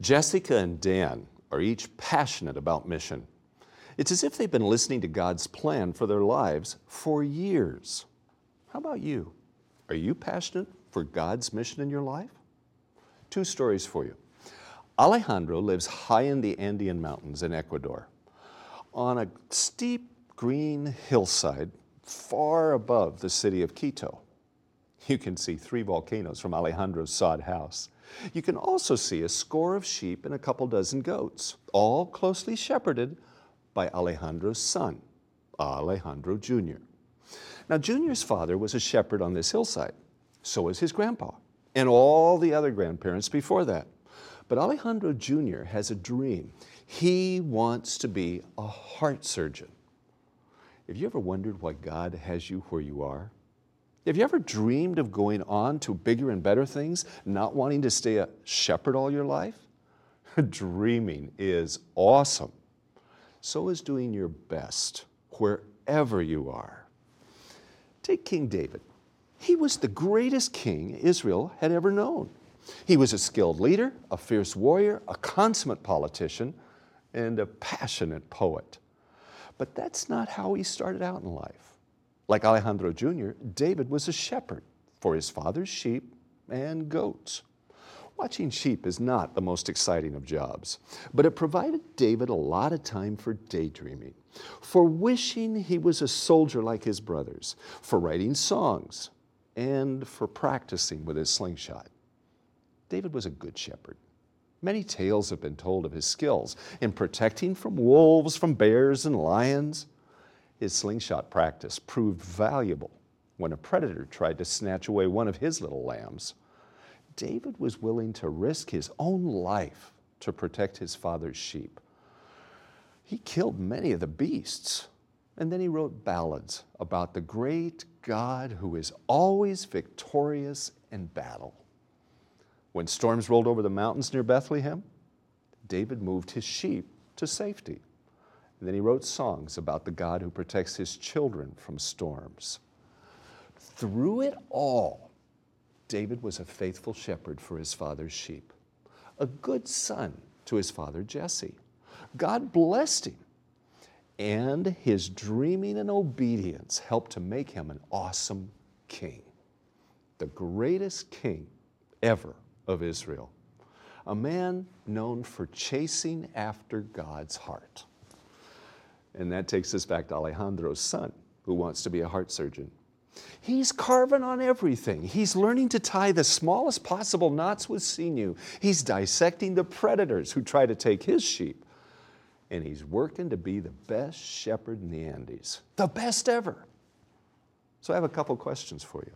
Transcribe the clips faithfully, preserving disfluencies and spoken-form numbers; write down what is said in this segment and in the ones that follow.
Jessica and Dan are each passionate about mission. It's as if they've been listening to God's plan for their lives for years. How about you? Are you passionate for God's mission in your life? Two stories for you. Alejandro lives high in the Andean mountains in Ecuador. On a steep green hillside far above the city of Quito, you can see three volcanoes from Alejandro's sod house. You can also see a score of sheep and a couple dozen goats, all closely shepherded by Alejandro's son, Alejandro Junior Now, Junior's father was a shepherd on this hillside. So was his grandpa and all the other grandparents before that. But Alejandro Junior has a dream. He wants to be a heart surgeon. Have you ever wondered why God has you where you are? Have you ever dreamed of going on to bigger and better things, not wanting to stay a shepherd all your life? Dreaming is awesome. So is doing your best wherever you are. Take King David. He was the greatest king Israel had ever known. He was a skilled leader, a fierce warrior, a consummate politician, and a passionate poet. But that's not how he started out in life. Like Alejandro Junior, David was a shepherd for his father's sheep and goats. Watching sheep is not the most exciting of jobs, but it provided David a lot of time for daydreaming, for wishing he was a soldier like his brothers, for writing songs, and for practicing with his slingshot. David was a good shepherd. Many tales have been told of his skills in protecting from wolves, from bears and lions. His slingshot practice proved valuable when a predator tried to snatch away one of his little lambs. David was willing to risk his own life to protect his father's sheep. He killed many of the beasts, and then he wrote ballads about the great God who is always victorious in battle. When storms rolled over the mountains near Bethlehem, David moved his sheep to safety. And then he wrote songs about the God who protects his children from storms. Through it all, David was a faithful shepherd for his father's sheep, a good son to his father Jesse. God blessed him, and his dreaming and obedience helped to make him an awesome king, the greatest king ever of Israel, a man known for chasing after God's heart. And that takes us back to Alejandro's son, who wants to be a heart surgeon. He's carving on everything. He's learning to tie the smallest possible knots with sinew. He's dissecting the predators who try to take his sheep. And he's working to be the best shepherd in the Andes, the best ever. So I have a couple questions for you.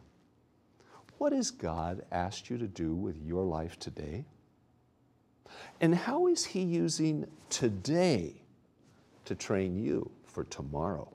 What has God asked you to do with your life today? And how is He using today to train you for tomorrow?